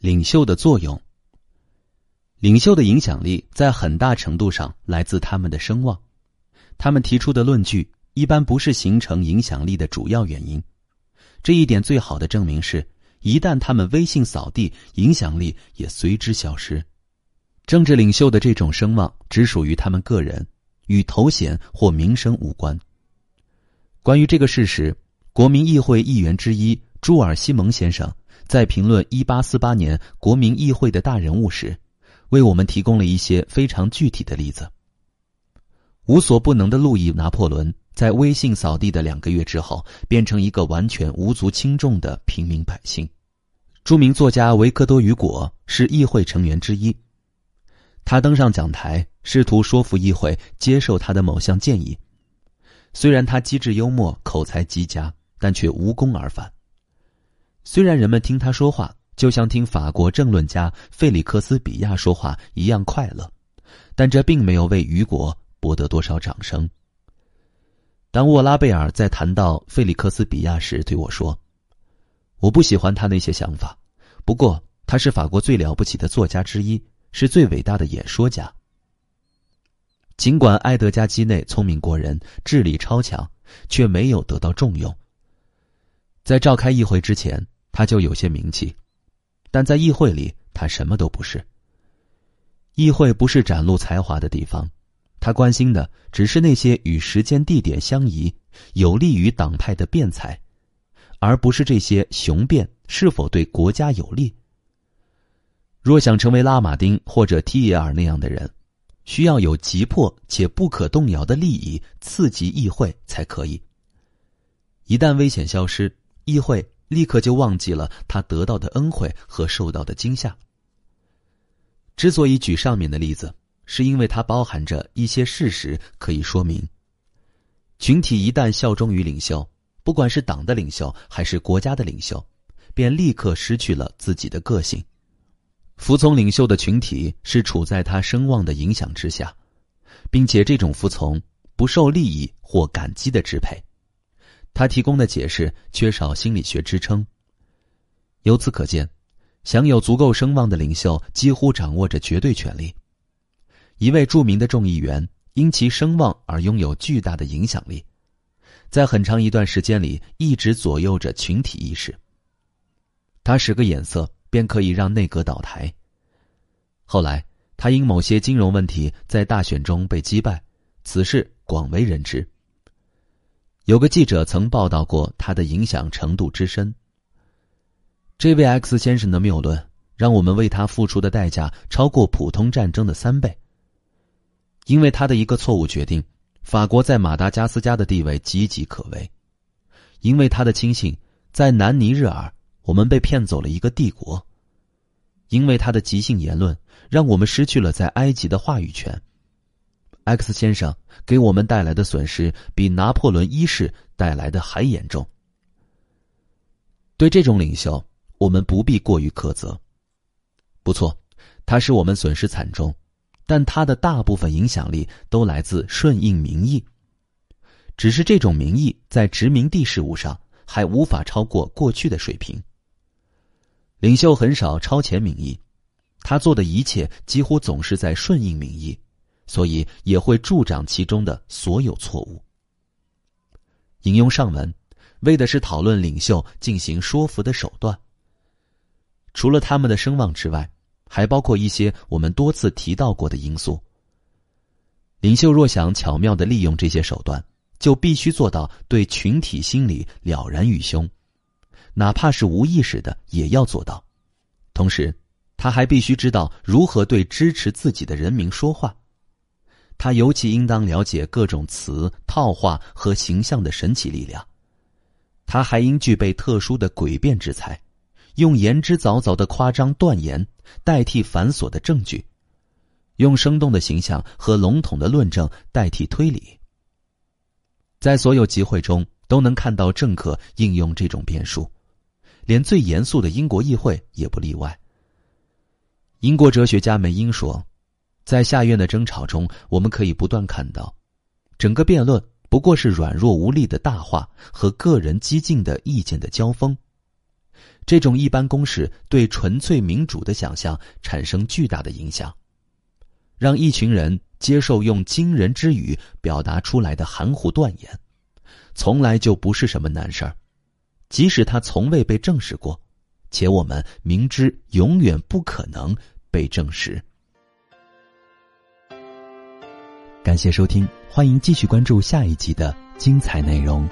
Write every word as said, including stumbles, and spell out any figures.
领袖的作用。领袖的影响力在很大程度上来自他们的声望，他们提出的论据一般不是形成影响力的主要原因。这一点最好的证明是，一旦他们威信扫地，影响力也随之消失。政治领袖的这种声望只属于他们个人，与头衔或名声无关。关于这个事实，国民议会议员之一朱尔西蒙先生在评论一八四八年国民议会的大人物时，为我们提供了一些非常具体的例子。无所不能的路易·拿破仑在威信扫地的两个月之后，变成一个完全无足轻重的平民百姓。著名作家维克多·雨果是议会成员之一，他登上讲台，试图说服议会接受他的某项建议。虽然他机智幽默，口才极佳，但却无功而返。虽然人们听他说话就像听法国政论家费里克斯·比亚说话一样快乐，但这并没有为雨果博得多少掌声。当沃拉贝尔在谈到费里克斯·比亚时对我说，我不喜欢他那些想法，不过他是法国最了不起的作家之一，是最伟大的演说家。尽管埃德加·基内聪明过人，智力超强，却没有得到重用。在召开议会之前，他就有些名气，但在议会里他什么都不是。议会不是展露才华的地方，他关心的只是那些与时间地点相宜，有利于党派的辩才，而不是这些雄辩是否对国家有利。若想成为拉马丁或者提耶尔那样的人，需要有急迫且不可动摇的利益刺激议会才可以。一旦危险消失，议会立刻就忘记了他得到的恩惠和受到的惊吓。之所以举上面的例子，是因为它包含着一些事实可以说明，群体一旦效忠于领袖，不管是党的领袖还是国家的领袖，便立刻失去了自己的个性。服从领袖的群体是处在他声望的影响之下，并且这种服从不受利益或感激的支配。他提供的解释缺少心理学支撑。由此可见，享有足够声望的领袖几乎掌握着绝对权力。一位著名的众议员因其声望而拥有巨大的影响力，在很长一段时间里一直左右着群体意识。他使个眼色便可以让内阁倒台。后来他因某些金融问题在大选中被击败，此事广为人知。有个记者曾报道过他的影响程度之深。这位 X 先生的谬论让我们为他付出的代价超过普通战争的三倍。因为他的一个错误决定，法国在马达加斯加的地位岌岌可危。因为他的轻信，在南尼日尔我们被骗走了一个帝国。因为他的即兴言论，让我们失去了在埃及的话语权。 X 先生给我们带来的损失比拿破仑一世带来的还严重。对这种领袖，我们不必过于苛责。不错，他使我们损失惨重，但他的大部分影响力都来自顺应民意，只是这种民意在殖民地事务上还无法超过过去的水平。领袖很少超前民意，他做的一切几乎总是在顺应民意，所以也会助长其中的所有错误。引用上文，为的是讨论领袖进行说服的手段。除了他们的声望之外，还包括一些我们多次提到过的因素。领袖若想巧妙地利用这些手段，就必须做到对群体心理了然于胸，哪怕是无意识的也要做到。同时他还必须知道如何对支持自己的人民说话，他尤其应当了解各种词、套话和形象的神奇力量。他还应具备特殊的诡辩之才，用言之凿凿的夸张断言代替繁琐的证据，用生动的形象和笼统的论证代替推理。在所有集会中都能看到政客应用这种辩术，连最严肃的英国议会也不例外。英国哲学家梅因说，在下院的争吵中，我们可以不断看到整个辩论不过是软弱无力的大话和个人激进的意见的交锋。这种一般公式对纯粹民主的想象产生巨大的影响，让一群人接受用惊人之语表达出来的含糊断言，从来就不是什么难事儿，即使它从未被证实过，且我们明知永远不可能被证实。感谢收听，欢迎继续关注下一集的精彩内容。